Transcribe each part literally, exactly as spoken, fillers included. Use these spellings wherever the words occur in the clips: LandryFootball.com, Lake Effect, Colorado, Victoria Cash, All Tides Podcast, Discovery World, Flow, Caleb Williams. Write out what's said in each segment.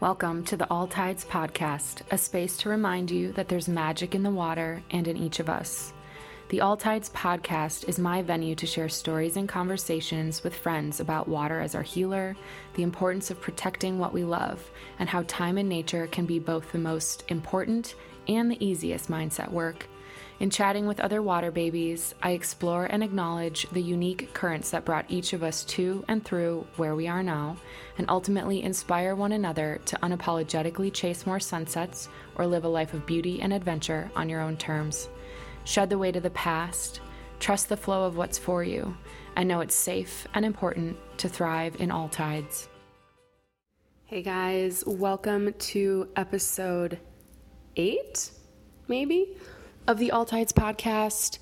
Welcome to the All Tides Podcast, a space to remind you that there's magic in the water and in each of us. The All Tides Podcast is my venue to share stories and conversations with friends about water as our healer, the importance of protecting what we love, and how time in nature can be both the most important and the easiest mindset work. In chatting with other water babies, I explore and acknowledge the unique currents that brought each of us to and through where we are now, and ultimately inspire one another to unapologetically chase more sunsets or live a life of beauty and adventure on your own terms. Shed the weight of the past, trust the flow of what's for you, and know it's safe and important to thrive in all tides. Hey guys, welcome to episode eight, maybe? Of the All Tides Podcast.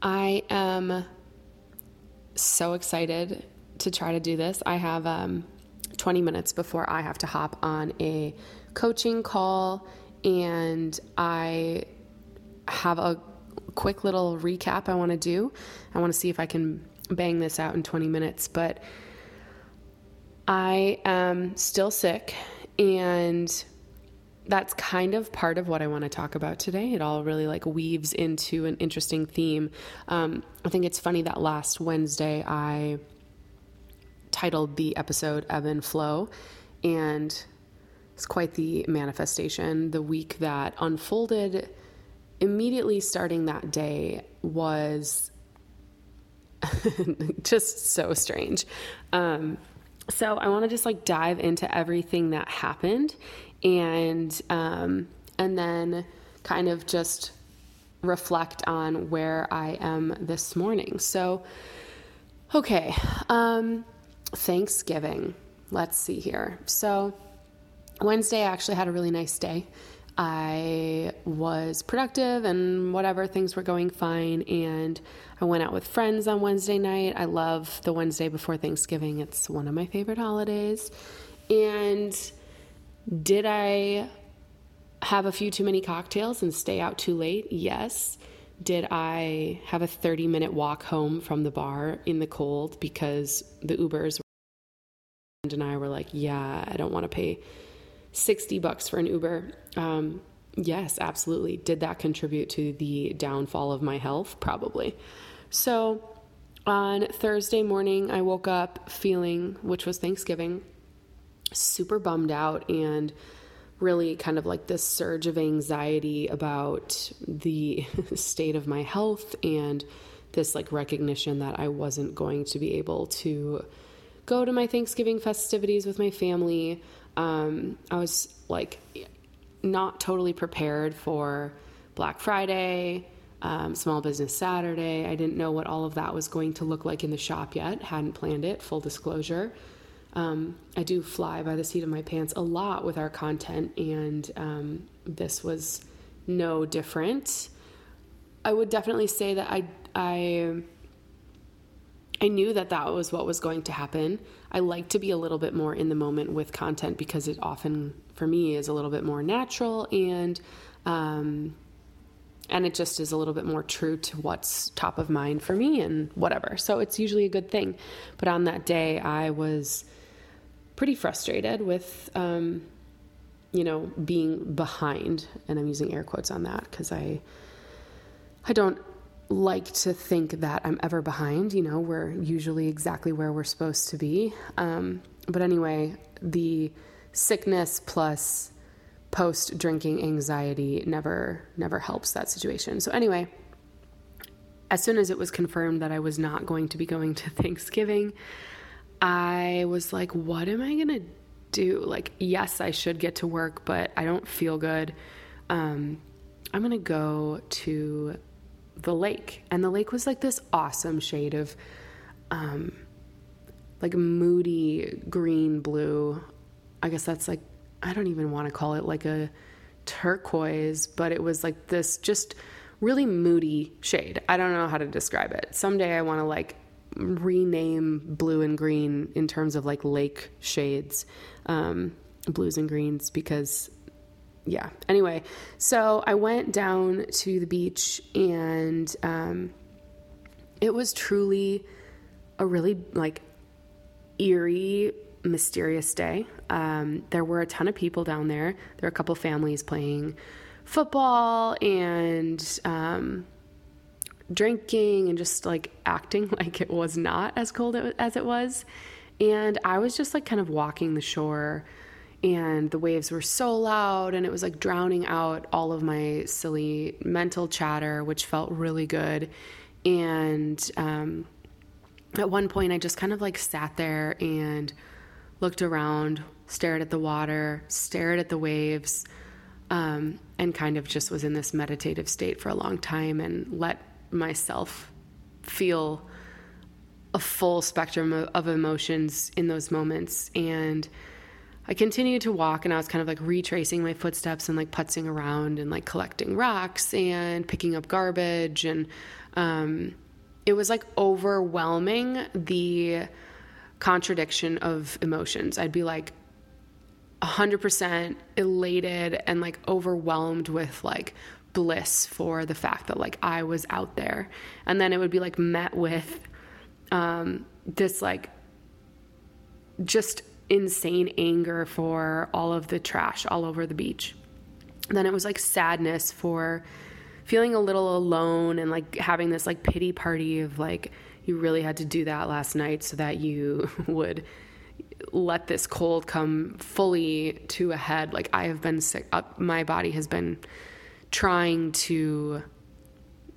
I am so excited to try to do this. I have um, twenty minutes before I have to hop on a coaching call, and I have a quick little recap I want to do. I want to see if I can bang this out in twenty minutes, but I am still sick, and that's kind of part of what I want to talk about today. It all really like weaves into an interesting theme. Um, I think it's funny that last Wednesday I titled the episode Ebb and Flow, and it's quite the manifestation. The week that unfolded immediately starting that day was just so strange. Um, so I want to just like dive into everything that happened and, um, and then kind of just reflect on where I am this morning. So, okay. Um, Thanksgiving, let's see here. So Wednesday, I actually had a really nice day. I was productive and whatever, things were going fine. And I went out with friends on Wednesday night. I love the Wednesday before Thanksgiving. It's one of my favorite holidays. And did I have a few too many cocktails and stay out too late? Yes. Did I have a thirty minute walk home from the bar in the cold because the Ubers were, and I were like, yeah, I don't want to pay sixty bucks for an Uber. Um, yes, absolutely. Did that contribute to the downfall of my health? Probably. So on Thursday morning, I woke up feeling, which was Thanksgiving, super bummed out and really kind of like this surge of anxiety about the state of my health and this like recognition that I wasn't going to be able to go to my Thanksgiving festivities with my family. Um, I was like not totally prepared for Black Friday, um, Small Business Saturday. I didn't know what all of that was going to look like in the shop yet. Hadn't planned it, full disclosure. Um, I do fly by the seat of my pants a lot with our content, and um, this was no different. I would definitely say that I, I, I knew that that was what was going to happen. I like to be a little bit more in the moment with content because it often, for me, is a little bit more natural, and um, and it just is a little bit more true to what's top of mind for me and whatever. So it's usually a good thing. But on that day, I was pretty frustrated with, um, you know, being behind. And I'm using air quotes on that because I, I don't like to think that I'm ever behind. You know, we're usually exactly where we're supposed to be. Um, but anyway, the sickness plus post-drinking anxiety never, never helps that situation. So anyway, as soon as it was confirmed that I was not going to be going to Thanksgiving, I was like, what am I going to do? Like, yes, I should get to work, but I don't feel good. Um, I'm going to go to the lake. And the lake was like this awesome shade of, um, like moody green blue. I guess that's like, I don't even want to call it like a turquoise, but it was like this just really moody shade. I don't know how to describe it. Someday I want to like rename blue and green in terms of like lake shades, um, blues and greens, because yeah. Anyway, so I went down to the beach, and um, it was truly a really like eerie, mysterious day. Um, there were a ton of people down there. There were a couple families playing football and um, drinking and just like acting like it was not as cold as it was. And I was just like kind of walking the shore, and the waves were so loud, and it was like drowning out all of my silly mental chatter, which felt really good. And um, at one point I just kind of like sat there and looked around, stared at the water, stared at the waves, um, and kind of just was in this meditative state for a long time and let myself feel a full spectrum of emotions in those moments. And I continued to walk, and I was kind of like retracing my footsteps and like putzing around and like collecting rocks and picking up garbage. And, um, it was like overwhelming, the contradiction of emotions. I'd be like a hundred percent elated and like overwhelmed with like bliss for the fact that like I was out there. And then it would be like met with, um, this like just insane anger for all of the trash all over the beach. And then it was like sadness for feeling a little alone and like having this like pity party of like, you really had to do that last night so that you would let this cold come fully to a head. Like I have been sick up. My body has been trying to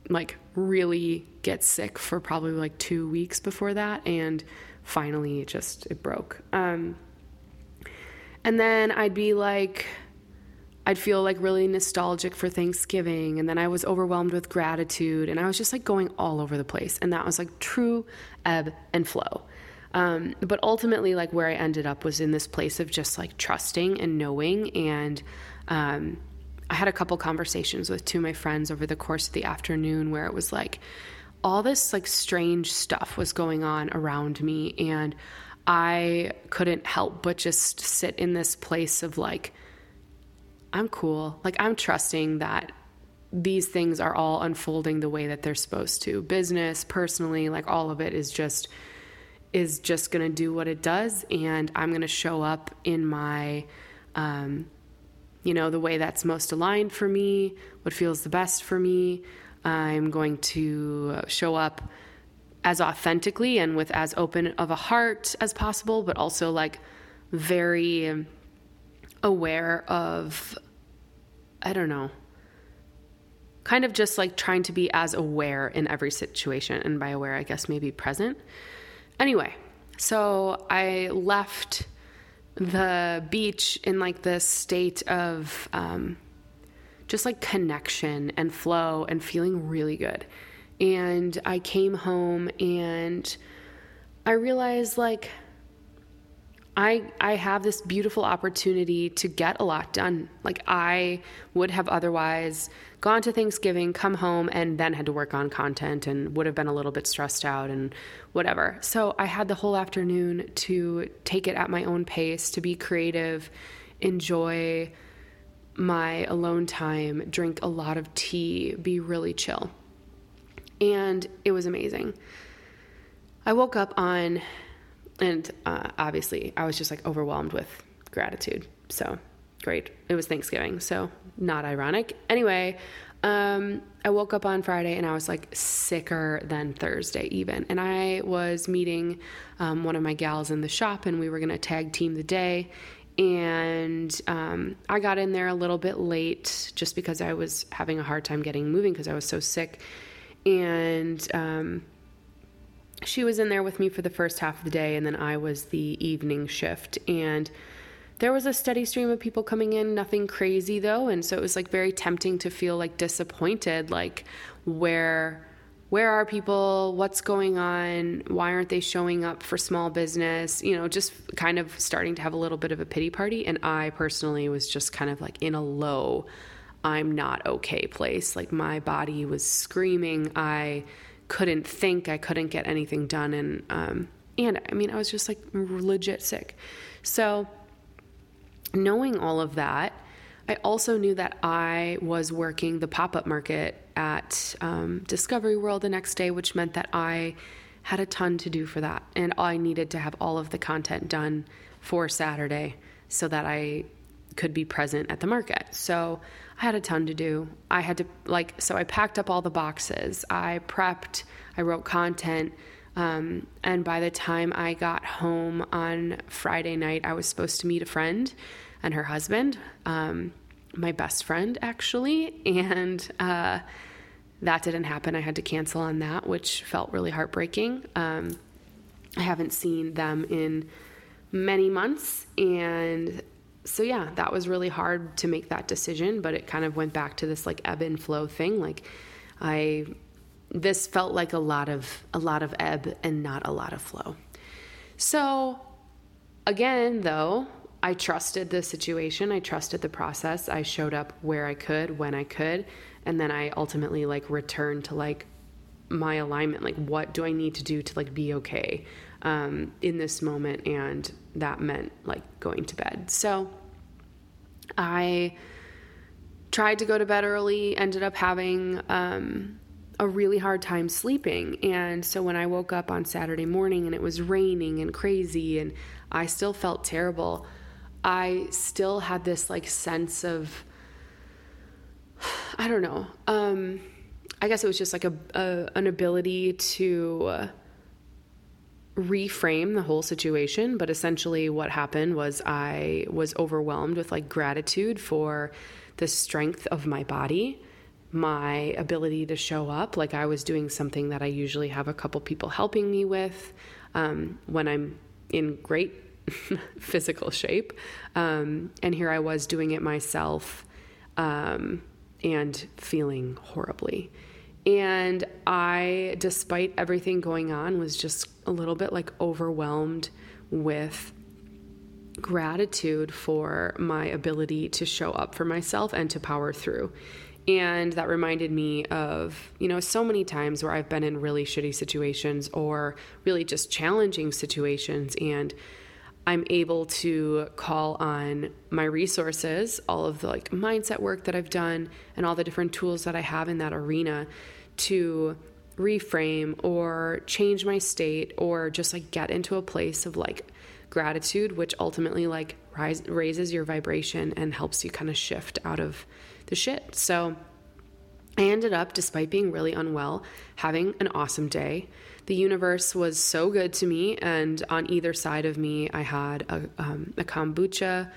like really get sick for probably like two weeks before that. And finally it just, it broke. Um, and then I'd be like, I'd feel like really nostalgic for Thanksgiving. And then I was overwhelmed with gratitude, and I was just like going all over the place. And that was like true ebb and flow. Um, but ultimately like where I ended up was in this place of just like trusting and knowing. And, um, I had a couple conversations with two of my friends over the course of the afternoon where it was like, all this like strange stuff was going on around me, and I couldn't help but just sit in this place of like, I'm cool. Like I'm trusting that these things are all unfolding the way that they're supposed to. Business, personally, like all of it is just, is just going to do what it does. And I'm going to show up in my, um, you know, the way that's most aligned for me, what feels the best for me. I'm going to show up as authentically and with as open of a heart as possible, but also like very aware of, I don't know, kind of just like trying to be as aware in every situation. And by aware, I guess maybe present. Anyway, so I left the beach in like this state of, um, just like connection and flow and feeling really good. And I came home and I realized like I, I have this beautiful opportunity to get a lot done. Like I would have otherwise gone to Thanksgiving, come home, and then had to work on content and would have been a little bit stressed out and whatever. So I had the whole afternoon to take it at my own pace, to be creative, enjoy my alone time, drink a lot of tea, be really chill. And it was amazing. I woke up on, and uh, obviously I was just like overwhelmed with gratitude. So great. It was Thanksgiving, so not ironic. Anyway, um, I woke up on Friday and I was like sicker than Thursday even. And I was meeting um, one of my gals in the shop, and we were going to tag team the day. And, um, I got in there a little bit late just because I was having a hard time getting moving because I was so sick. And, um, she was in there with me for the first half of the day, and then I was the evening shift, and there was a steady stream of people coming in, nothing crazy though. And so it was like very tempting to feel like disappointed, like where, where are people? What's going on? Why aren't they showing up for small business? You know, just kind of starting to have a little bit of a pity party. And I personally was just kind of like in a low, I'm not okay place. Like my body was screaming. I couldn't think, I couldn't get anything done. And, um, and I mean, I was just like legit sick. So knowing all of that, I also knew that I was working the pop-up market at um, Discovery World the next day, which meant that I had a ton to do for that. And I needed to have all of the content done for Saturday so that I could be present at the market. So I had a ton to do. I had to like, so I packed up all the boxes, I prepped, I wrote content. Um, and by the time I got home on Friday night, I was supposed to meet a friend and her husband, um, my best friend actually. And, uh, that didn't happen. I had to cancel on that, which felt really heartbreaking. Um, I haven't seen them in many months. And so, yeah, that was really hard to make that decision, but it kind of went back to this like ebb and flow thing. Like I, this felt like a lot of, a lot of ebb and not a lot of flow. So again, though, I trusted the situation. I trusted the process. I showed up where I could, when I could. And then I ultimately like returned to like my alignment. Like, what do I need to do to like be okay, um, in this moment? And that meant like going to bed. So I tried to go to bed early, ended up having, um, a really hard time sleeping. And so when I woke up on Saturday morning and it was raining and crazy and I still felt terrible, I still had this like sense of, I don't know. Um, I guess it was just like a, a an ability to uh, reframe the whole situation. But essentially what happened was I was overwhelmed with like gratitude for the strength of my body, my ability to show up. Like I was doing something that I usually have a couple people helping me with, um, when I'm in great physical shape. Um, and here I was doing it myself, um, and feeling horribly. And I, despite everything going on, was just a little bit like overwhelmed with gratitude for my ability to show up for myself and to power through. And that reminded me of, you know, so many times where I've been in really shitty situations or really just challenging situations, and I'm able to call on my resources, all of the like mindset work that I've done and all the different tools that I have in that arena to reframe or change my state or just like get into a place of like gratitude, which ultimately like rise, raises your vibration and helps you kind of shift out of the shit. So I ended up, despite being really unwell, having an awesome day. The universe was so good to me. And on either side of me, I had a, um, a kombucha,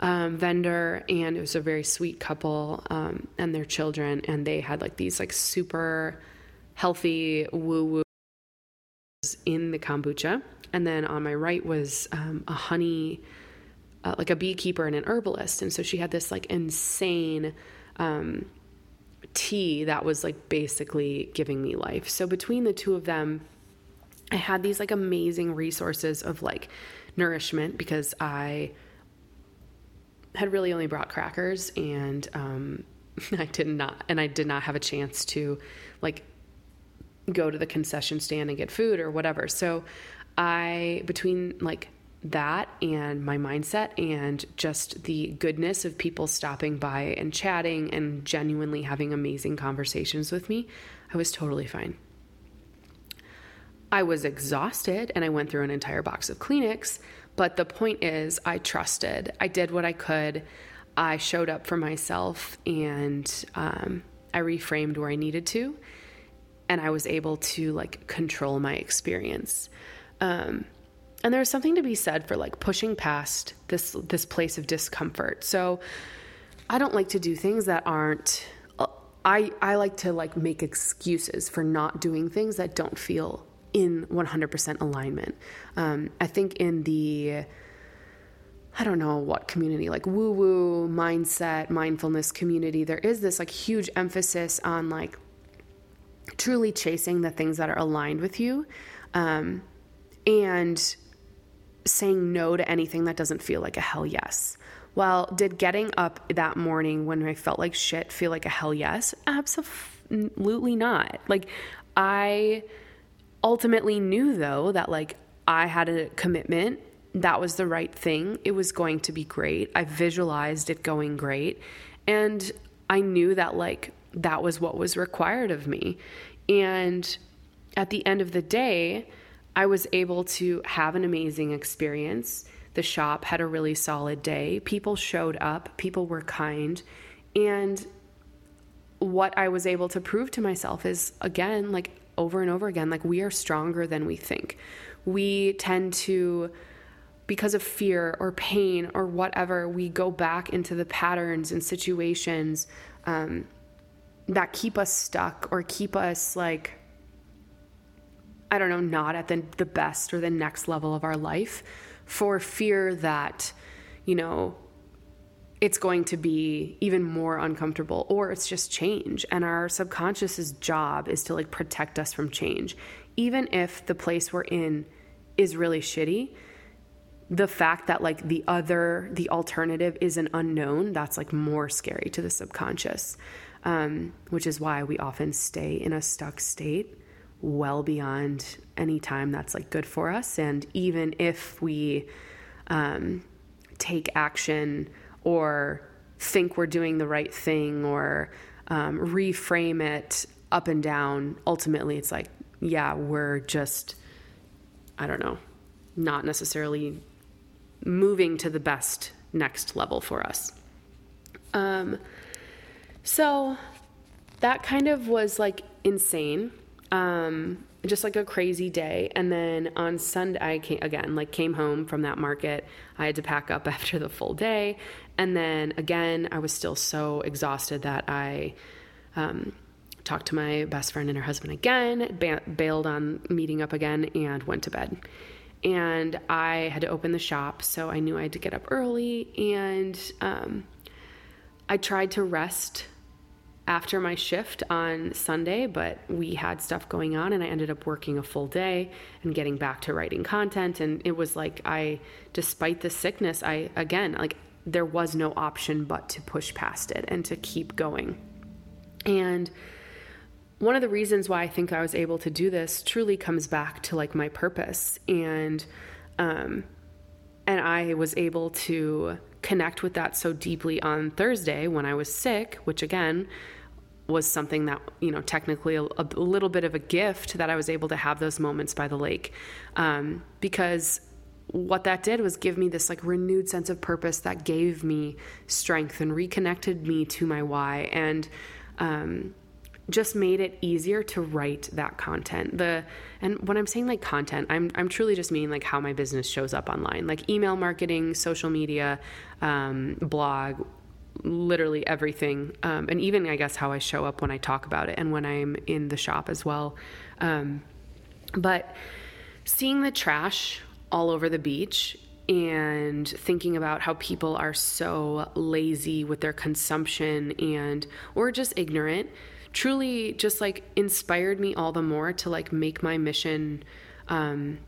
um, vendor, and it was a very sweet couple, um, and their children. And they had like these like super healthy woo woo in the kombucha. And then on my right was, um, a honey, Uh, like a beekeeper and an herbalist. And so she had this like insane, um, tea that was like basically giving me life. So between the two of them, I had these like amazing resources of like nourishment because I had really only brought crackers and, um, I did not, and I did not have a chance to like go to the concession stand and get food or whatever. So I, between like that and my mindset and just the goodness of people stopping by and chatting and genuinely having amazing conversations with me, I was totally fine. I was exhausted and I went through an entire box of Kleenex, but the point is I trusted, I did what I could. I showed up for myself and, um, I reframed where I needed to, and I was able to like control my experience. Um, And there's something to be said for like pushing past this, this place of discomfort. So I don't like to do things that aren't, I, I like to like make excuses for not doing things that don't feel in one hundred percent alignment. Um, I think in the, I don't know what community, like woo woo mindset, mindfulness community, there is this like huge emphasis on like truly chasing the things that are aligned with you. Um, and saying no to anything that doesn't feel like a hell yes. Well, did getting up that morning when I felt like shit feel like a hell yes? Absolutely not. Like I ultimately knew though that like I had a commitment. That was the right thing. It was going to be great. I visualized it going great. And I knew that like that was what was required of me. And at the end of the day, I was able to have an amazing experience. the shop had a really solid day. People showed up, people were kind. And what I was able to prove to myself is, again, like over and over again, like we are stronger than we think. We tend to, because of fear or pain or whatever, we go back into the patterns and situations um, that keep us stuck or keep us like, I don't know, not at the, the best or the next level of our life for fear that, you know, it's going to be even more uncomfortable or it's just change. And our subconscious's job is to like protect us from change. Even if the place we're in is really shitty, the fact that like the other, the alternative is an unknown, that's like more scary to the subconscious, um, which is why we often stay in a stuck state well beyond any time that's like good for us. And even if we um, take action or think we're doing the right thing or um, reframe it up and down, ultimately it's like, yeah, we're just, I don't know, not necessarily moving to the best next level for us. Um, so that kind of was like insane. Um, just like a crazy day. And then on Sunday, I came, again, like came home from that market. I had to pack up after the full day. And then again, I was still so exhausted that I, um, talked to my best friend and her husband again, ba- bailed on meeting up again and went to bed. And I had to open the shop, so I knew I had to get up early. And um, I tried to rest after my shift on Sunday, but we had stuff going on and I ended up working a full day and getting back to writing content. And it was like, I, despite the sickness, I, again, like there was no option but to push past it and to keep going. And one of the reasons why I think I was able to do this truly comes back to like my purpose. And, um, and I was able to connect with that so deeply on Thursday when I was sick, which again was something that, you know, technically a, a little bit of a gift that I was able to have those moments by the lake. Um, because what that did was give me this like renewed sense of purpose that gave me strength and reconnected me to my why. And, um, just made it easier to write that content. The, and when I'm saying like content, I'm, I'm truly just meaning like how my business shows up online, like email marketing, social media, um, blog, literally everything. Um, and even I guess how I show up when I talk about it and when I'm in the shop as well. Um, but seeing the trash all over the beach and thinking about how people are so lazy with their consumption and, or just ignorant, truly just like inspired me all the more to like make my mission, um,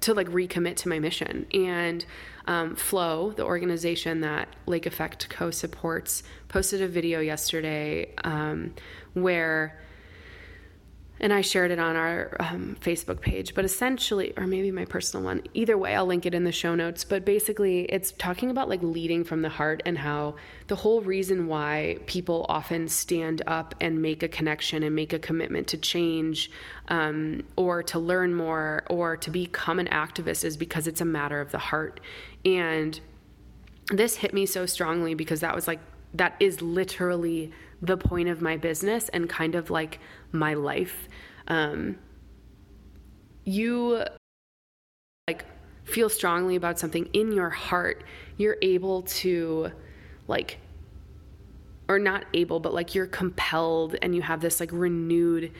to like recommit to my mission. And, um, Flow, the organization that Lake Effect co-supports, posted a video yesterday, um, where, and I shared it on our um, Facebook page, but essentially, or maybe my personal one, either way, I'll link it in the show notes, but basically it's talking about like leading from the heart and how the whole reason why people often stand up and make a connection and make a commitment to change, um, or to learn more or to become an activist is because it's a matter of the heart. And this hit me so strongly because that was like, that is literally the point of my business and kind of like my life. Um, you like feel strongly about something in your heart. You're able to like, or not able, but like you're compelled and you have this like renewed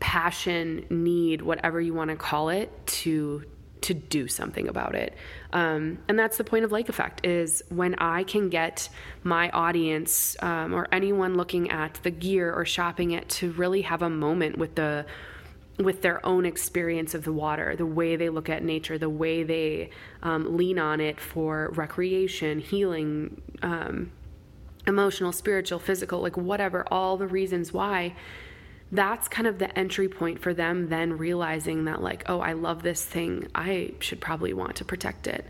passion, need, whatever you want to call it, to to do something about it. Um, and that's the point of Lake Effect is when I can get my audience, um, or anyone looking at the gear or shopping it to really have a moment with the, with their own experience of the water, the way they look at nature, the way they, um, lean on it for recreation, healing, um, emotional, spiritual, physical, like whatever, all the reasons why. That's kind of the entry point for them then realizing that like, oh, I love this thing. I should probably want to protect it.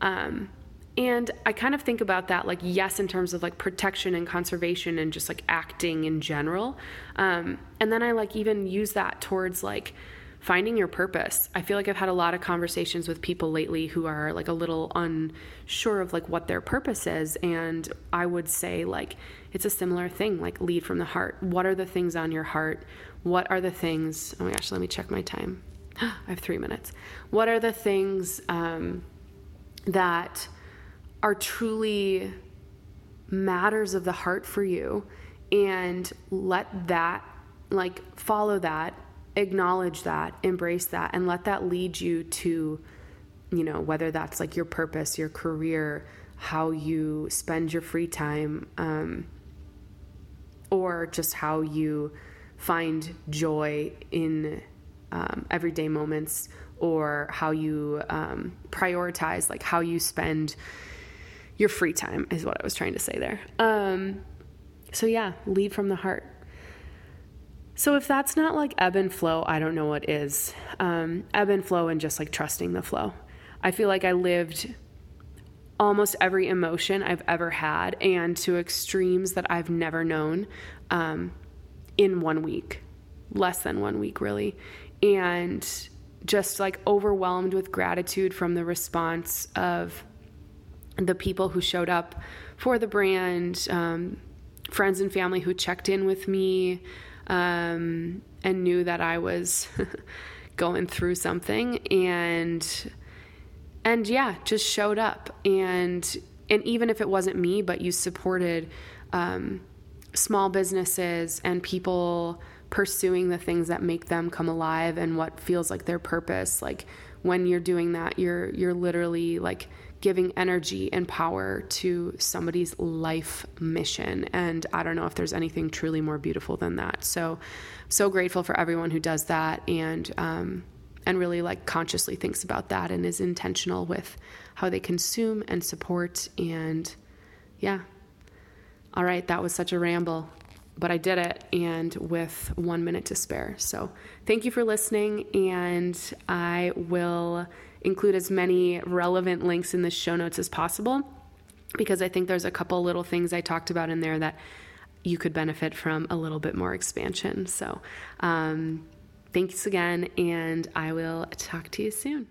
Um, and I kind of think about that, like, yes, in terms of like protection and conservation and just like acting in general. Um, and then I like even use that towards like finding your purpose. I feel like I've had a lot of conversations with people lately who are like a little unsure of like what their purpose is. And I would say like, it's a similar thing, like lead from the heart. What are the things on your heart? What are the things, oh my gosh, let me check my time. I have three minutes. What are the things, um, that are truly matters of the heart for you, and let that, like, follow that, acknowledge that, embrace that, and let that lead you to, you know, whether that's like your purpose, your career, how you spend your free time, um, or just how you find joy in, um, everyday moments, or how you, um, prioritize, like how you spend your free time is what I was trying to say there. Um, so yeah, lead from the heart. So if that's not like ebb and flow, I don't know what is. Um, ebb and flow and just like trusting the flow. I feel like I lived almost every emotion I've ever had, and to extremes that I've never known, um, in one week, less than one week really. And just like overwhelmed with gratitude from the response of the people who showed up for the brand, um, friends and family who checked in with me, um, and knew that I was going through something, and, and yeah, just showed up. And, and even if it wasn't me, but you supported, um, small businesses and people pursuing the things that make them come alive and what feels like their purpose. Like when you're doing that, you're, you're literally like giving energy and power to somebody's life mission. And I don't know if there's anything truly more beautiful than that. So, so grateful for everyone who does that, and, um, and really like consciously thinks about that and is intentional with how they consume and support. And yeah. All right. That was such a ramble, but I did it, and with one minute to spare. So thank you for listening, and I will include as many relevant links in the show notes as possible, because I think there's a couple little things I talked about in there that you could benefit from a little bit more expansion. So, um, thanks again, and I will talk to you soon.